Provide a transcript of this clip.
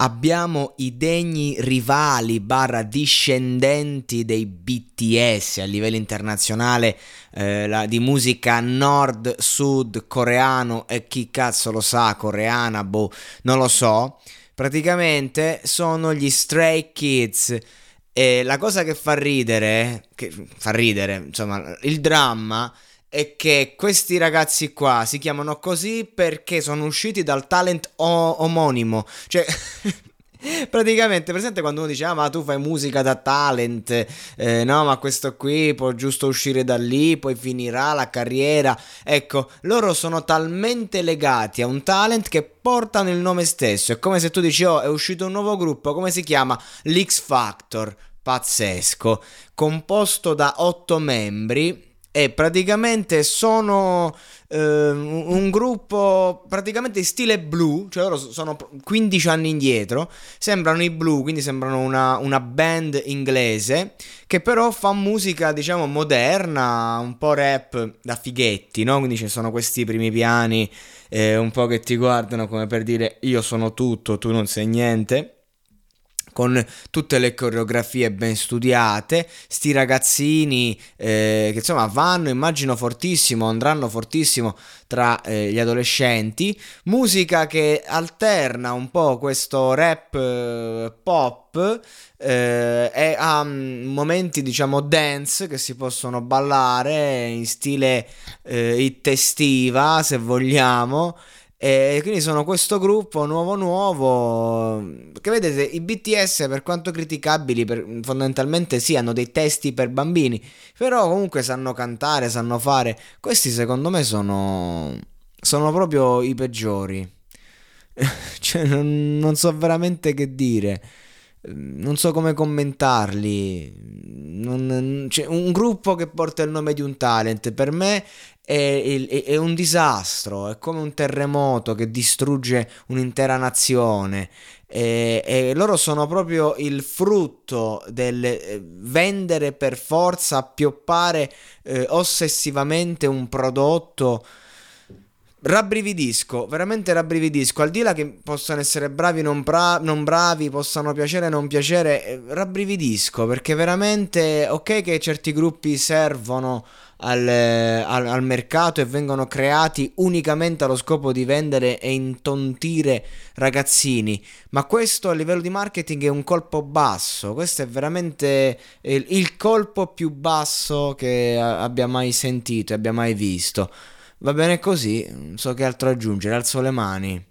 Abbiamo i degni rivali / discendenti dei BTS a livello internazionale, di musica nord, sud, coreano e chi cazzo lo sa, coreana, boh, non lo so. Praticamente sono gli Stray Kids. E la cosa che fa ridere, insomma, il dramma è che questi ragazzi qua si chiamano così perché sono usciti dal talent omonimo, cioè praticamente, presente quando uno dice ah ma tu fai musica da talent, no ma questo qui può giusto uscire da lì, poi finirà la carriera. Ecco, loro sono talmente legati a un talent che portano il nome stesso. È come se tu dici oh è uscito un nuovo gruppo, come si chiama? L'X Factor, pazzesco, composto da 8 membri. E praticamente sono un gruppo praticamente stile blu, cioè loro sono 15 anni indietro, sembrano i blu, quindi sembrano una band inglese che però fa musica diciamo moderna, un po' rap da fighetti, no? Quindi ci sono questi primi piani un po' che ti guardano come per dire io sono tutto, tu non sei niente, con tutte le coreografie ben studiate. Sti ragazzini che insomma vanno, immagino, fortissimo, andranno fortissimo tra gli adolescenti. Musica che alterna un po' questo rap pop e ha momenti diciamo dance che si possono ballare in stile hit estiva, se vogliamo. E quindi sono questo gruppo nuovo, che vedete, i BTS per quanto criticabili fondamentalmente sì, hanno dei testi per bambini, però comunque sanno cantare, sanno fare. Questi secondo me sono proprio i peggiori cioè non so veramente che dire, non so come commentarli. Cioè, un gruppo che porta il nome di un talent per me è un disastro, è come un terremoto che distrugge un'intera nazione, e loro sono proprio il frutto del vendere per forza, appioppare ossessivamente un prodotto. Rabbrividisco, veramente rabbrividisco, al di là che possano essere bravi non bravi, possano piacere non piacere, rabbrividisco perché veramente ok che certi gruppi servono al mercato e vengono creati unicamente allo scopo di vendere e intontire ragazzini, ma questo a livello di marketing è un colpo basso. Questo è veramente il colpo più basso che abbia mai sentito e abbia mai visto. Va bene così, non so che altro aggiungere, alzo le mani.